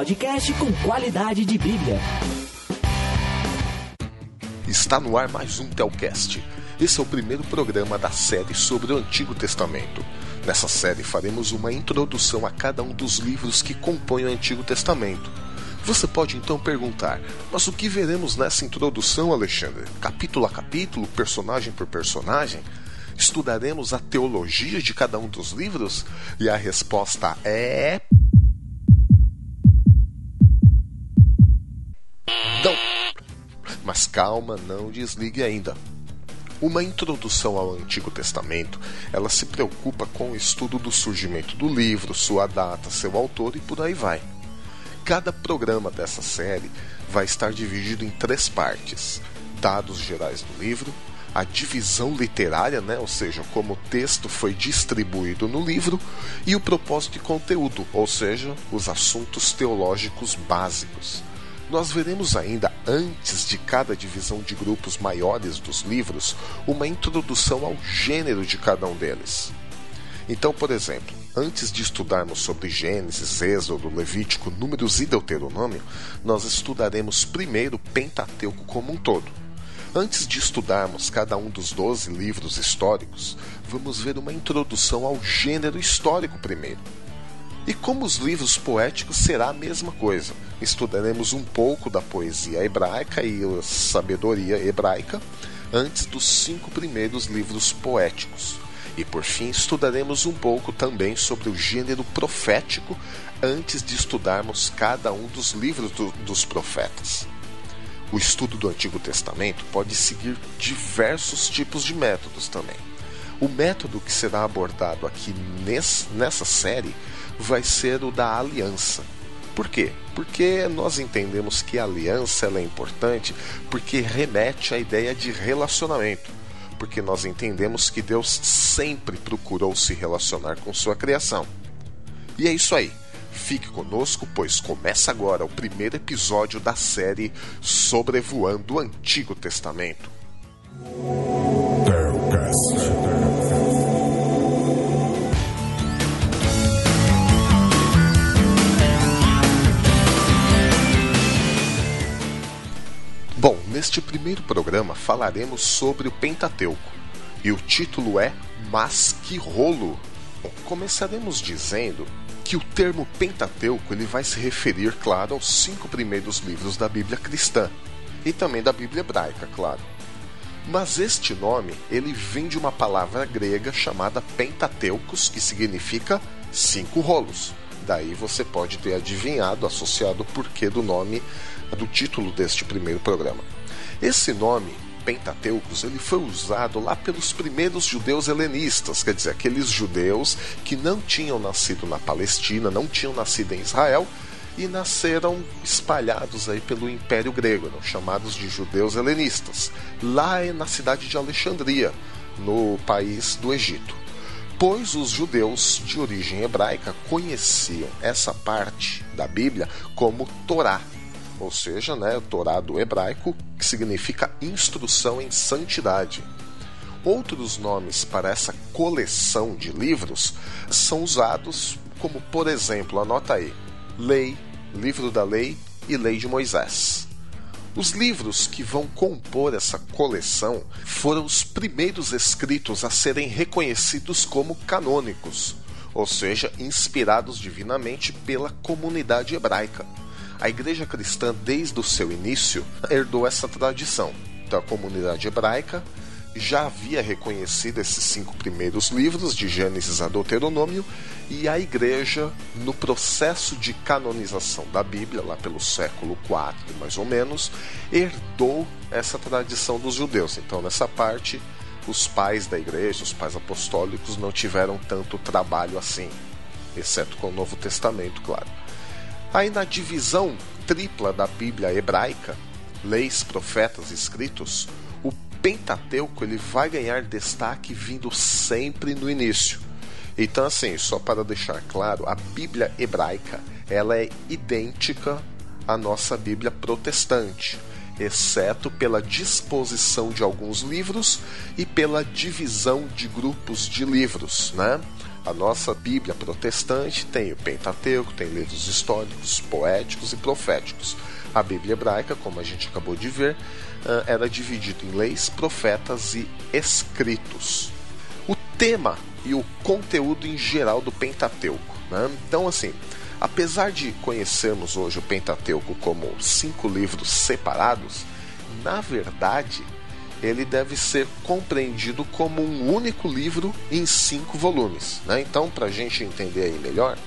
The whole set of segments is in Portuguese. podcast com qualidade de Bíblia. Está no ar mais um Teocast. Esse é o primeiro programa da série sobre o Antigo Testamento. Nessa série faremos uma introdução a cada um dos livros que compõem o Antigo Testamento. Você pode então perguntar, mas o que veremos nessa introdução, Alexandre? Capítulo a capítulo, personagem por personagem? Estudaremos a teologia de cada um dos livros? E a resposta é... não! Mas calma, não desligue ainda. Uma introdução ao Antigo Testamento, ela se preocupa com o estudo do surgimento do livro, sua data, seu autor e por aí vai. Cada programa dessa série vai estar dividido em três partes: dados gerais do livro, a divisão literária, ou seja, como o texto foi distribuído no livro, e o propósito de conteúdo, ou seja, os assuntos teológicos básicos. Nós veremos ainda, antes de cada divisão de grupos maiores dos livros, uma introdução ao gênero de cada um deles. Então, por exemplo, antes de estudarmos sobre Gênesis, Êxodo, Levítico, Números e Deuteronômio, nós estudaremos primeiro o Pentateuco como um todo. Antes de estudarmos cada um dos 12 livros históricos, vamos ver uma introdução ao gênero histórico primeiro. E como os livros poéticos será a mesma coisa. Estudaremos um pouco da poesia hebraica e a sabedoria hebraica antes dos 5 primeiros livros poéticos. E por fim estudaremos um pouco também sobre o gênero profético antes de estudarmos cada um dos livros dos profetas. O estudo do Antigo Testamento pode seguir diversos tipos de métodos também. O método que será abordado aqui nessa série vai ser o da aliança. Por quê? Porque nós entendemos que a aliança ela é importante porque remete à ideia de relacionamento. Porque nós entendemos que Deus sempre procurou se relacionar com sua criação. E é isso aí. Fique conosco, pois começa agora o primeiro episódio da série Sobrevoando o Antigo Testamento. Teocast. Bom, neste primeiro programa falaremos sobre o Pentateuco, e o título é Mas que Rolo? Bom, começaremos dizendo que o termo Pentateuco ele vai se referir, claro, aos 5 primeiros livros da Bíblia cristã, e também da Bíblia hebraica, claro. Mas este nome ele vem de uma palavra grega chamada Pentateucos, que significa 5 rolos. Daí você pode ter adivinhado, associado o porquê do nome do título deste primeiro programa. Esse nome, Pentateucos, ele foi usado lá pelos primeiros judeus helenistas, quer dizer, aqueles judeus que não tinham nascido na Palestina, não tinham nascido em Israel e nasceram espalhados aí pelo Império Grego, chamados de judeus helenistas, lá na cidade de Alexandria, no país do Egito. Pois os judeus de origem hebraica conheciam essa parte da Bíblia como Torá, ou seja, o Torá do hebraico, que significa instrução em santidade. Outros nomes para essa coleção de livros são usados como, por exemplo, anota aí, Lei, Livro da Lei e Lei de Moisés. Os livros que vão compor essa coleção foram os primeiros escritos a serem reconhecidos como canônicos, ou seja, inspirados divinamente pela comunidade hebraica. A Igreja Cristã, desde o seu início, herdou essa tradição. Então, a comunidade hebraica já havia reconhecido esses 5 primeiros livros, de Gênesis a Deuteronômio, e a Igreja, no processo de canonização da Bíblia, lá pelo século IV, mais ou menos, herdou essa tradição dos judeus. Então, nessa parte, os pais da Igreja, os pais apostólicos, não tiveram tanto trabalho assim, exceto com o Novo Testamento, claro. Aí na divisão tripla da Bíblia hebraica, leis, profetas e escritos, o Pentateuco ele vai ganhar destaque vindo sempre no início. Então assim, só para deixar claro, a Bíblia hebraica ela é idêntica à nossa Bíblia protestante, exceto pela disposição de alguns livros e pela divisão de grupos de livros, A nossa Bíblia protestante tem o Pentateuco, tem livros históricos, poéticos e proféticos. A Bíblia hebraica, como a gente acabou de ver, era dividida em leis, profetas e escritos. O tema e o conteúdo em geral do Pentateuco, né? Então, assim, apesar de conhecermos hoje o Pentateuco como 5 livros separados, na verdade, ele deve ser compreendido como um único livro em 5 volumes, né? Então, para a gente entender aí melhor,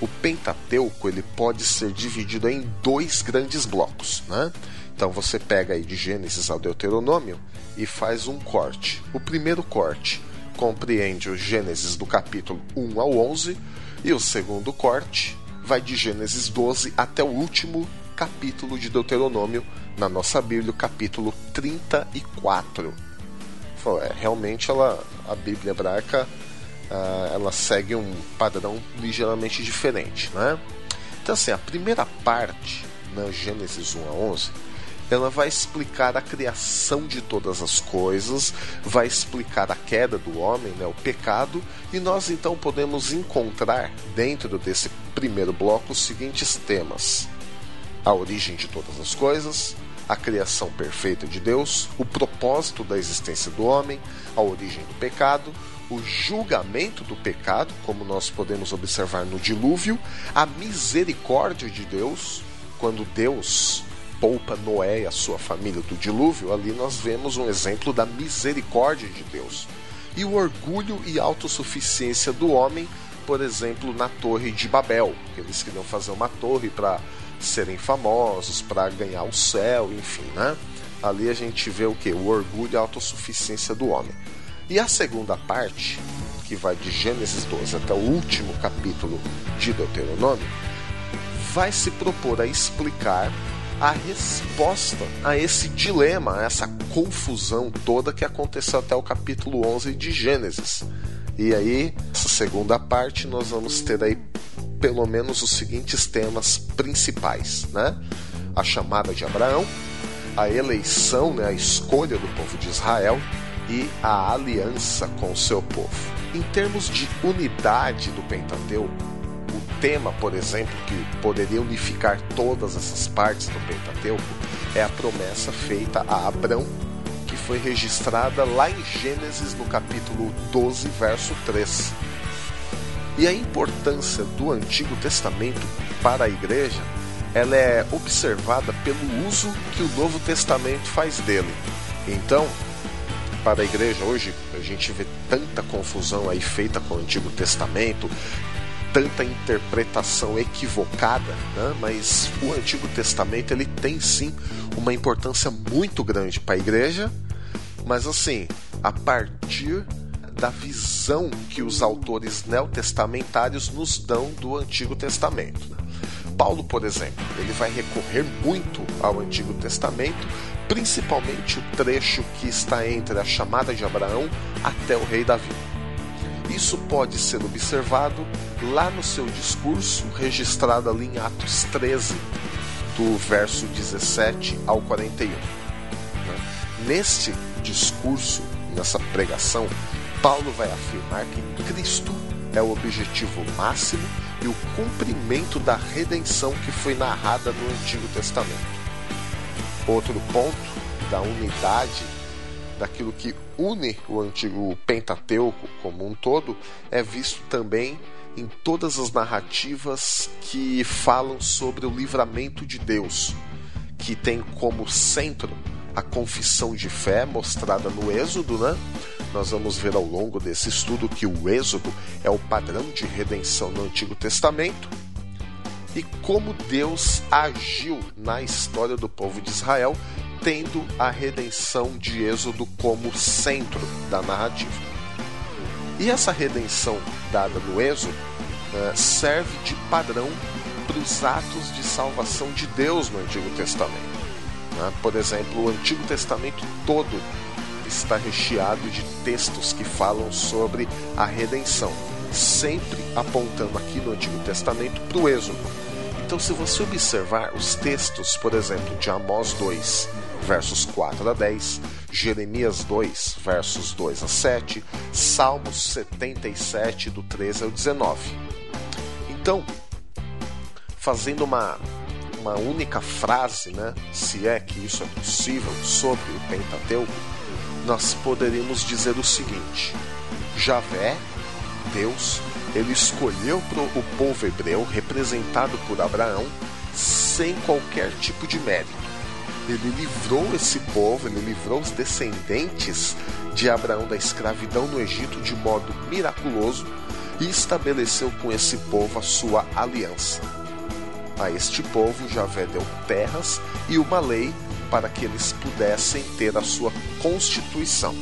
o Pentateuco ele pode ser dividido em 2 grandes blocos, né? Então você pega aí de Gênesis ao Deuteronômio e faz um corte. O primeiro corte compreende o Gênesis do capítulo 1 ao 11 e o segundo corte vai de Gênesis 12 até o último capítulo de Deuteronômio, na nossa Bíblia, o capítulo 34. Realmente a Bíblia hebraica ela segue um padrão ligeiramente diferente, né? Então, assim, a primeira parte, né, Gênesis 1 a 11, ela vai explicar a criação de todas as coisas, vai explicar a queda do homem, né, o pecado, e nós então podemos encontrar dentro desse primeiro bloco os seguintes temas: a origem de todas as coisas, a criação perfeita de Deus, o propósito da existência do homem, a origem do pecado, o julgamento do pecado, como nós podemos observar no dilúvio, a misericórdia de Deus, quando Deus poupa Noé e a sua família do dilúvio, ali nós vemos um exemplo da misericórdia de Deus, e o orgulho e autossuficiência do homem, por exemplo, na Torre de Babel, eles queriam fazer uma torre para serem famosos, para ganhar o céu, enfim, né? Ali a gente vê o que? O orgulho e a autossuficiência do homem. E a segunda parte, que vai de Gênesis 12 até o último capítulo de Deuteronômio, vai se propor a explicar a resposta a esse dilema, a essa confusão toda que aconteceu até o capítulo 11 de Gênesis. E aí, essa segunda parte, nós vamos ter aí pelo menos os seguintes temas principais, né? A chamada de Abraão, a eleição, né, a escolha do povo de Israel, e a aliança com o seu povo. Em termos de unidade do Pentateuco, o tema, por exemplo, que poderia unificar todas essas partes do Pentateuco é a promessa feita a Abrão, que foi registrada lá em Gênesis, no capítulo 12, verso 3. E a importância do Antigo Testamento para a Igreja, ela é observada pelo uso que o Novo Testamento faz dele. Então, para a Igreja hoje, a gente vê tanta confusão aí feita com o Antigo Testamento, tanta interpretação equivocada, né? Mas o Antigo Testamento ele tem sim uma importância muito grande para a Igreja, mas assim, a partir da visão que os autores neotestamentários nos dão do Antigo Testamento, né? Paulo, por exemplo, ele vai recorrer muito ao Antigo Testamento, principalmente o trecho que está entre a chamada de Abraão até o rei Davi. Isso pode ser observado lá no seu discurso, registrado ali em Atos 13, do verso 17 ao 41. Neste discurso, nessa pregação, Paulo vai afirmar que Cristo é o objetivo máximo e o cumprimento da redenção que foi narrada no Antigo Testamento. Outro ponto da unidade, daquilo que une o antigo Pentateuco como um todo, é visto também em todas as narrativas que falam sobre o livramento de Deus, que tem como centro a confissão de fé mostrada no Êxodo, né? Nós vamos ver ao longo desse estudo que o Êxodo é o padrão de redenção no Antigo Testamento, e como Deus agiu na história do povo de Israel, tendo a redenção de Êxodo como centro da narrativa. E essa redenção dada no Êxodo serve de padrão para os atos de salvação de Deus no Antigo Testamento. Por exemplo, o Antigo Testamento todo está recheado de textos que falam sobre a redenção, sempre apontando aqui no Antigo Testamento para o Êxodo. Então, se você observar os textos, por exemplo, de Amós 2, versos 4 a 10, Jeremias 2, versos 2 a 7, Salmos 77, do 13 ao 19. Então, fazendo uma única frase, né, se é que isso é possível, sobre o Pentateuco, nós poderíamos dizer o seguinte: Javé, Deus, ele escolheu o povo hebreu, representado por Abraão, sem qualquer tipo de mérito. Ele livrou esse povo, ele livrou os descendentes de Abraão da escravidão no Egito de modo miraculoso e estabeleceu com esse povo a sua aliança. A este povo, Javé deu terras e uma lei para que eles pudessem ter a sua constituição.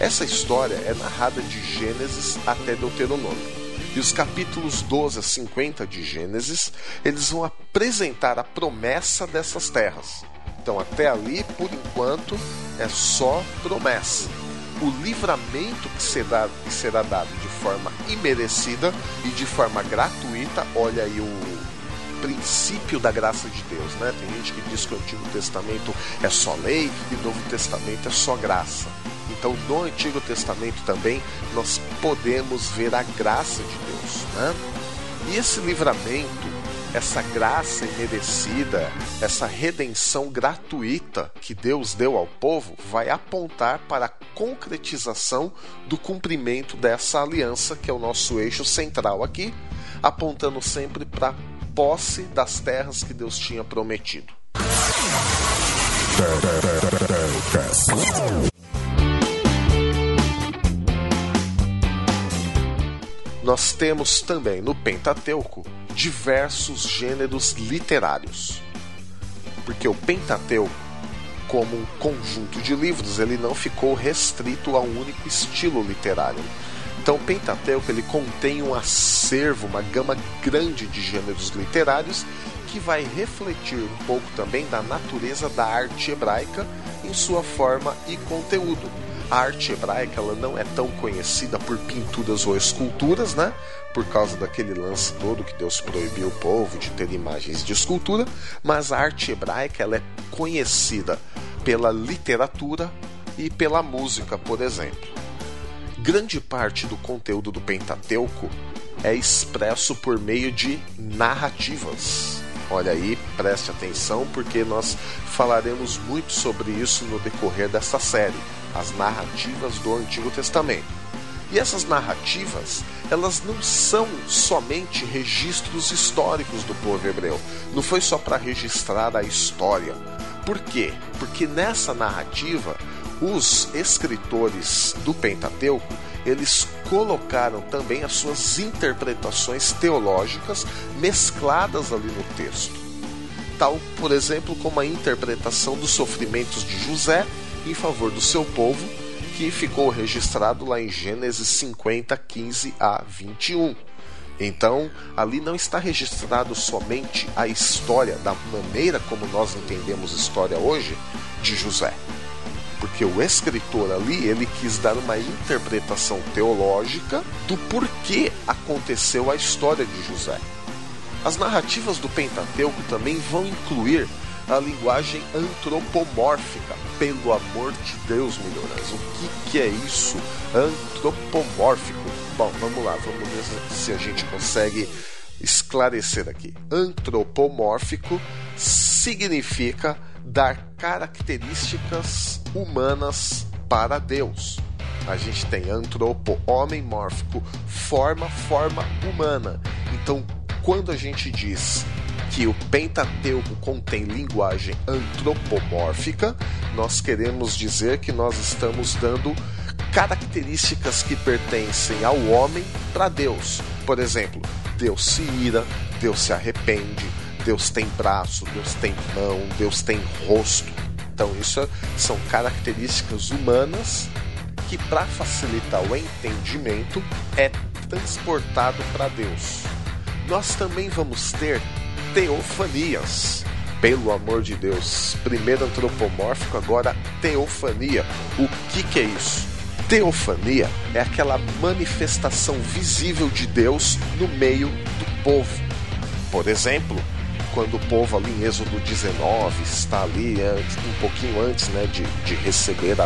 Essa história é narrada de Gênesis até Deuteronômio. E os capítulos 12 a 50 de Gênesis, eles vão apresentar a promessa dessas terras. Então, até ali, por enquanto, é só promessa. O livramento que será dado de forma imerecida e de forma gratuita, olha aí o princípio da graça de Deus, né? Tem gente que diz que o Antigo Testamento é só lei e o Novo Testamento é só graça. Então, no Antigo Testamento também, nós podemos ver a graça de Deus, né? E esse livramento, essa graça imerecida, essa redenção gratuita que Deus deu ao povo, vai apontar para a concretização do cumprimento dessa aliança, que é o nosso eixo central aqui, apontando sempre para a posse das terras que Deus tinha prometido. Nós temos também no Pentateuco diversos gêneros literários, porque o Pentateuco, como um conjunto de livros, ele não ficou restrito a um único estilo literário. Então, o Pentateuco ele contém um acervo, uma gama grande de gêneros literários que vai refletir um pouco também da natureza da arte hebraica em sua forma e conteúdo. A arte hebraica ela não é tão conhecida por pinturas ou esculturas, né? Por causa daquele lance todo que Deus proibiu o povo de ter imagens de escultura, mas a arte hebraica ela é conhecida pela literatura e pela música, por exemplo. Grande parte do conteúdo do Pentateuco é expresso por meio de narrativas. Olha aí, preste atenção, porque nós falaremos muito sobre isso no decorrer dessa série, as narrativas do Antigo Testamento. E essas narrativas, elas não são somente registros históricos do povo hebreu, não foi só para registrar a história. Por quê? Porque nessa narrativa, os escritores do Pentateuco, eles colocaram também as suas interpretações teológicas mescladas ali no texto. Tal, por exemplo, como a interpretação dos sofrimentos de José em favor do seu povo, que ficou registrado lá em Gênesis 50, 15 a 21. Então, ali não está registrado somente a história, da maneira como nós entendemos história hoje, de José. Porque o escritor ali, ele quis dar uma interpretação teológica do porquê aconteceu a história de José. As narrativas do Pentateuco também vão incluir a linguagem antropomórfica. Pelo amor de Deus, melhoras, o que é isso? Antropomórfico. Bom, vamos lá, vamos ver se a gente consegue esclarecer aqui. Antropomórfico significa dar características humanas para Deus. A gente tem antropo, homem, mórfico, forma humana. Então, quando a gente diz que o Pentateuco contém linguagem antropomórfica, nós queremos dizer que nós estamos dando características que pertencem ao homem para Deus. Por exemplo, Deus se ira, Deus se arrepende, Deus tem braço, Deus tem mão, Deus tem rosto. Então isso são características humanas que, para facilitar o entendimento, é transportado para Deus. Nós também vamos ter teofanias. Pelo amor de Deus, primeiro antropomórfico, agora teofania. O que é isso? Teofania é aquela manifestação visível de Deus no meio do povo. Por exemplo, quando o povo ali em Êxodo 19 está ali, um pouquinho antes, né, de receber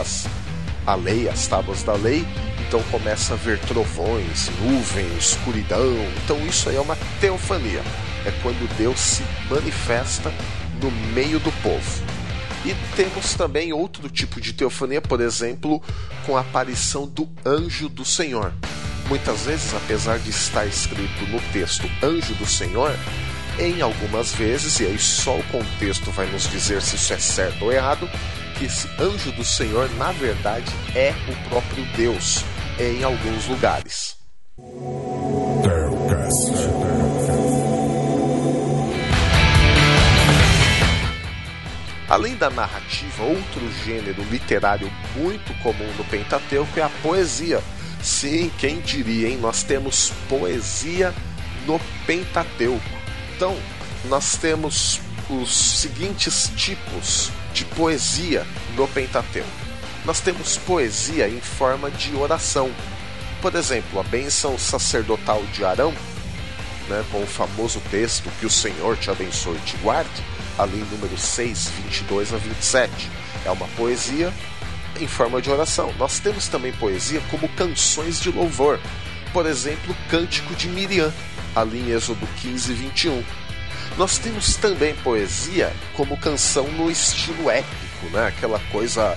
a lei, as tábuas da lei. Então começa a ver trovões, nuvem, escuridão. Então isso aí é uma teofania, é quando Deus se manifesta no meio do povo. E temos também outro tipo de teofania, por exemplo, com a aparição do anjo do Senhor. Muitas vezes, apesar de estar escrito no texto anjo do Senhor, em algumas vezes, e aí só o contexto vai nos dizer se isso é certo ou errado, que esse anjo do Senhor, na verdade, é o próprio Deus, em alguns lugares. Além da narrativa, outro gênero literário muito comum no Pentateuco é a poesia. Sim, quem diria, hein? Nós temos poesia no Pentateuco. Então, nós temos os seguintes tipos de poesia no Pentateuco. Nós temos poesia em forma de oração. Por exemplo, a bênção sacerdotal de Arão, né, com o famoso texto "que o Senhor te abençoe e te guarde", ali em Números 6, 22 a 27. É uma poesia em forma de oração. Nós temos também poesia como canções de louvor. Por exemplo, Cântico de Miriam, ali em Êxodo 15, 21. Nós temos também poesia como canção no estilo épico, né? Aquela coisa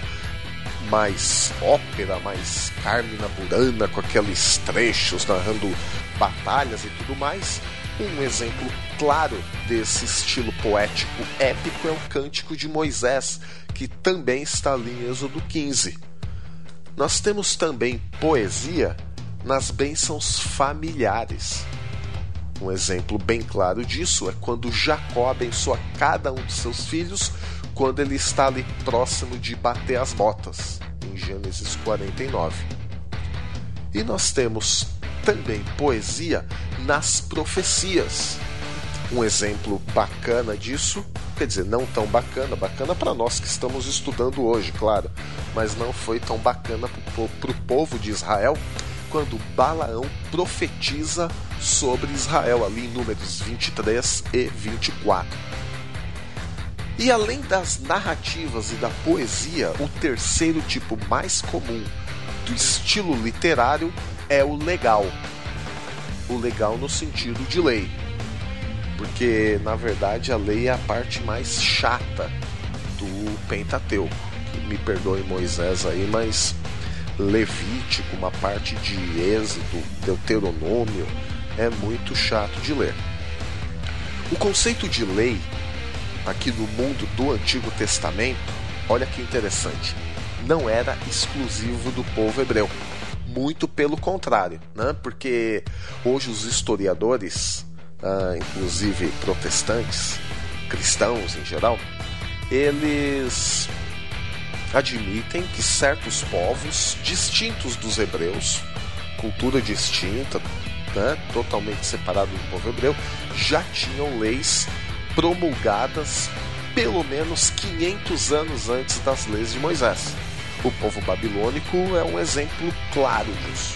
mais ópera, mais Carmina Burana, com aqueles trechos narrando batalhas e tudo mais. Um exemplo claro desse estilo poético épico é o Cântico de Moisés, que também está ali em Êxodo 15. Nós temos também poesia nas bênçãos familiares. Um exemplo bem claro disso é quando Jacó abençoa cada um de seus filhos quando ele está ali próximo de bater as botas, em Gênesis 49. E nós temos também poesia nas profecias. Um exemplo bacana disso, quer dizer, não tão bacana, bacana para nós que estamos estudando hoje, claro, mas não foi tão bacana para o povo de Israel, quando Balaão profetiza sobre Israel, ali em Números 23 e 24. E além das narrativas e da poesia, o terceiro tipo mais comum do estilo literário é o legal. O legal no sentido de lei, porque na verdade a lei é a parte mais chata do Pentateuco. Me perdoe Moisés aí, mas Levítico, uma parte de Êxodo, Deuteronômio, é muito chato de ler. O conceito de lei aqui no mundo do Antigo Testamento, olha que interessante, não era exclusivo do povo hebreu. Muito pelo contrário, né? Porque hoje os historiadores, inclusive protestantes, cristãos em geral, eles admitem que certos povos distintos dos hebreus, cultura distinta, né, totalmente separado do povo hebreu, já tinham leis promulgadas pelo menos 500 anos antes das leis de Moisés. O povo babilônico é um exemplo claro disso.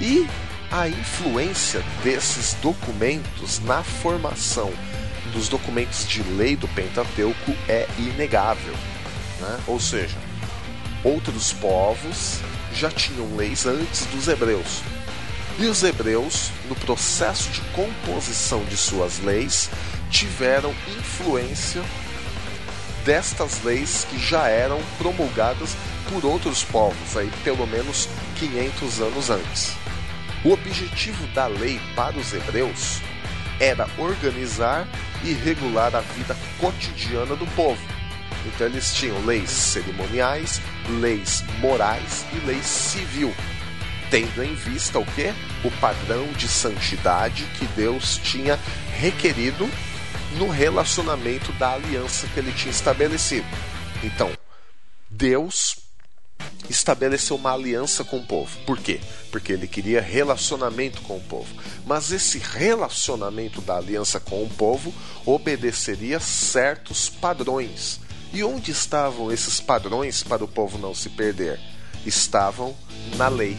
E a influência desses documentos na formação dos documentos de lei do Pentateuco é inegável, né? Ou seja, outros povos já tinham leis antes dos hebreus. E os hebreus, no processo de composição de suas leis, tiveram influência destas leis que já eram promulgadas por outros povos, aí pelo menos 500 anos antes. O objetivo da lei para os hebreus era organizar e regular a vida cotidiana do povo. Então eles tinham leis cerimoniais, leis morais e leis civil, tendo em vista o quê? O padrão de santidade que Deus tinha requerido no relacionamento da aliança que ele tinha estabelecido. Então, Deus estabeleceu uma aliança com o povo. Por quê? Porque ele queria relacionamento com o povo. Mas esse relacionamento da aliança com o povo obedeceria certos padrões. E onde estavam esses padrões para o povo não se perder? Estavam na lei.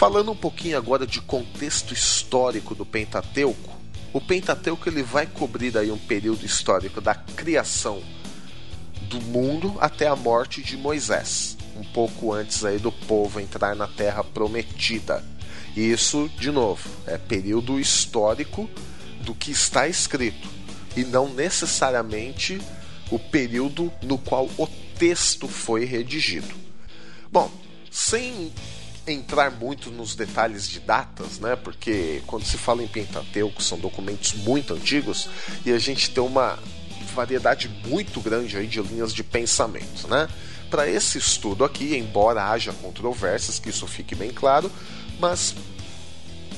Falando um pouquinho agora de contexto histórico do Pentateuco, o Pentateuco ele vai cobrir aí um período histórico da criação do mundo até a morte de Moisés, um pouco antes aí do povo entrar na Terra Prometida. Isso, de novo, é período histórico do que está escrito e não necessariamente o período no qual o texto foi redigido. Bom, sem entrar muito nos detalhes de datas, né? Porque quando se fala em Pentateuco são documentos muito antigos e a gente tem uma variedade muito grande aí de linhas de pensamento, né? Para esse estudo aqui, embora haja controvérsias, que isso fique bem claro, mas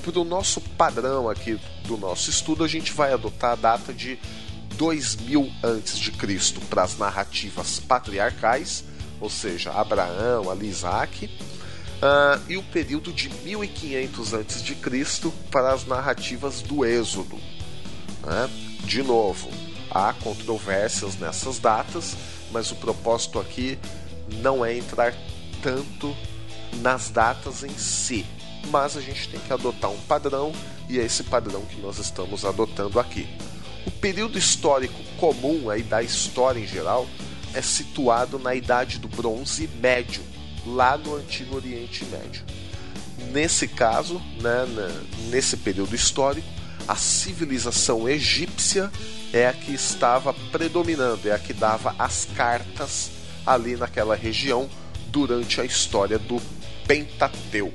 para o nosso padrão aqui do nosso estudo, a gente vai adotar a data de 2000 a.C. para as narrativas patriarcais, ou seja, Abraão, ali Isaac, e o período de 1500 a.C. para as narrativas do Êxodo, né? De novo, há controvérsias nessas datas, mas o propósito aqui não é entrar tanto nas datas em si, mas a gente tem que adotar um padrão, e é esse padrão que nós estamos adotando aqui. O período histórico comum aí da história em geral é situado na Idade do Bronze Médio, lá no Antigo Oriente Médio. Nesse caso, né, nesse período histórico, a civilização egípcia é a que estava predominando, é a que dava as cartas ali naquela região durante a história do Pentateuco.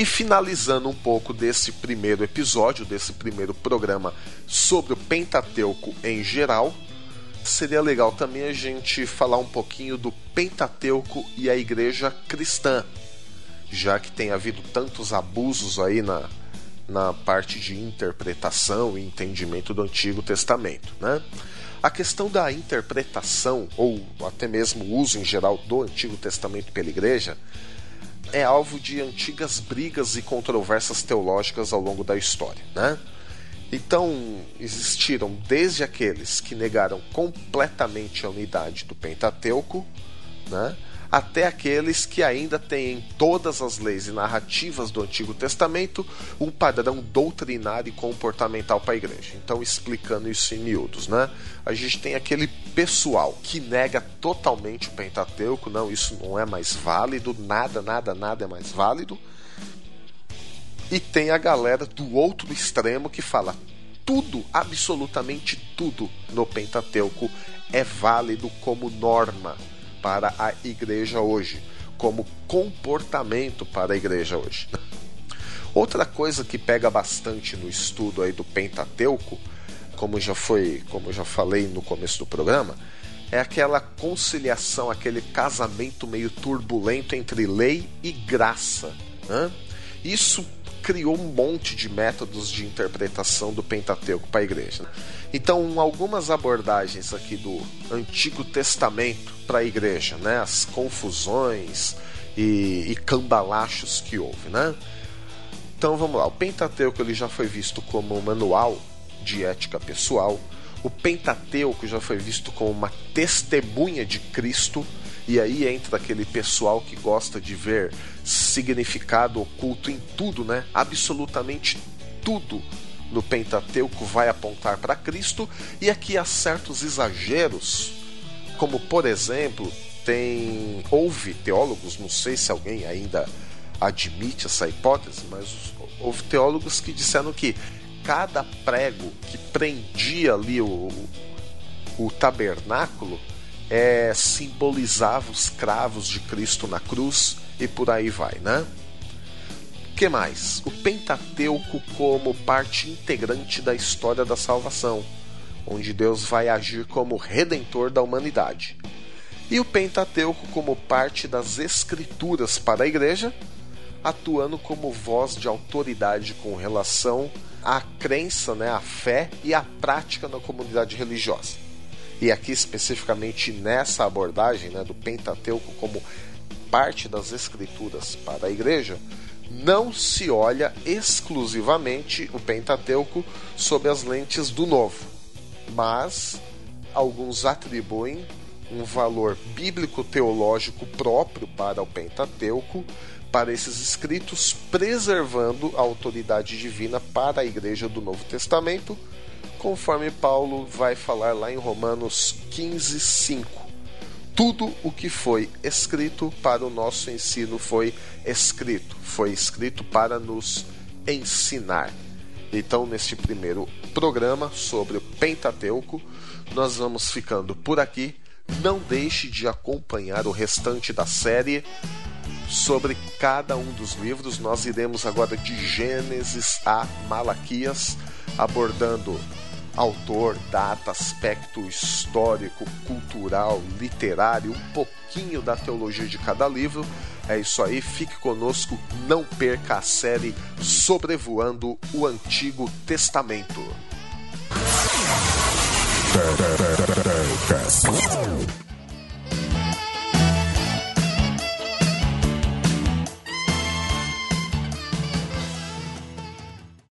E finalizando um pouco desse primeiro episódio, desse primeiro programa sobre o Pentateuco em geral, seria legal também a gente falar um pouquinho do Pentateuco e a Igreja Cristã, já que tem havido tantos abusos aí na parte de interpretação e entendimento do Antigo Testamento, né? A questão da interpretação, ou até mesmo o uso em geral do Antigo Testamento pela Igreja, é alvo de antigas brigas e controvérsias teológicas ao longo da história, né? Então, existiram desde aqueles que negaram completamente a unidade do Pentateuco, né, até aqueles que ainda têm em todas as leis e narrativas do Antigo Testamento um padrão doutrinário e comportamental para a igreja. Então, explicando isso em miúdos, né, a gente tem aquele pessoal que nega totalmente o Pentateuco, não, isso não é mais válido, nada é mais válido. E tem a galera do outro extremo que fala tudo, absolutamente tudo no Pentateuco é válido como norma para a igreja hoje, como comportamento para a igreja hoje. Outra coisa que pega bastante no estudo aí do Pentateuco, como eu já falei no começo do programa, é aquela conciliação, aquele casamento meio turbulento entre lei e graça, né? Isso criou um monte de métodos de interpretação do Pentateuco para a igreja. Então, algumas abordagens aqui do Antigo Testamento para a igreja, né? As confusões e cambalachos que houve, né? Então, vamos lá. O Pentateuco ele já foi visto como um manual de ética pessoal. O Pentateuco já foi visto como uma testemunha de Cristo. E aí entra aquele pessoal que gosta de ver significado oculto em tudo, né? Absolutamente tudo no Pentateuco vai apontar para Cristo. E aqui há certos exageros, como por exemplo, houve teólogos, não sei se alguém ainda admite essa hipótese, mas houve teólogos que disseram que cada prego que prendia ali o tabernáculo simbolizava os cravos de Cristo na cruz e por aí vai, né? O que mais? O Pentateuco como parte integrante da história da salvação, onde Deus vai agir como redentor da humanidade. E o Pentateuco como parte das escrituras para a igreja, atuando como voz de autoridade com relação à crença, né, à fé e à prática na comunidade religiosa. E aqui especificamente nessa abordagem, né, do Pentateuco como parte das escrituras para a igreja, não se olha exclusivamente o Pentateuco sob as lentes do Novo, mas alguns atribuem um valor bíblico-teológico próprio para o Pentateuco, para esses escritos, preservando a autoridade divina para a igreja do Novo Testamento, conforme Paulo vai falar lá em Romanos 15:5. Tudo o que foi escrito para o nosso ensino foi escrito para nos ensinar. Então, neste primeiro programa sobre o Pentateuco, nós vamos ficando por aqui. Não deixe de acompanhar o restante da série sobre cada um dos livros. Nós iremos agora de Gênesis a Malaquias, abordando autor, data, aspecto histórico, cultural, literário, um pouquinho da teologia de cada livro. É isso aí, fique conosco, não perca a série Sobrevoando o Antigo Testamento.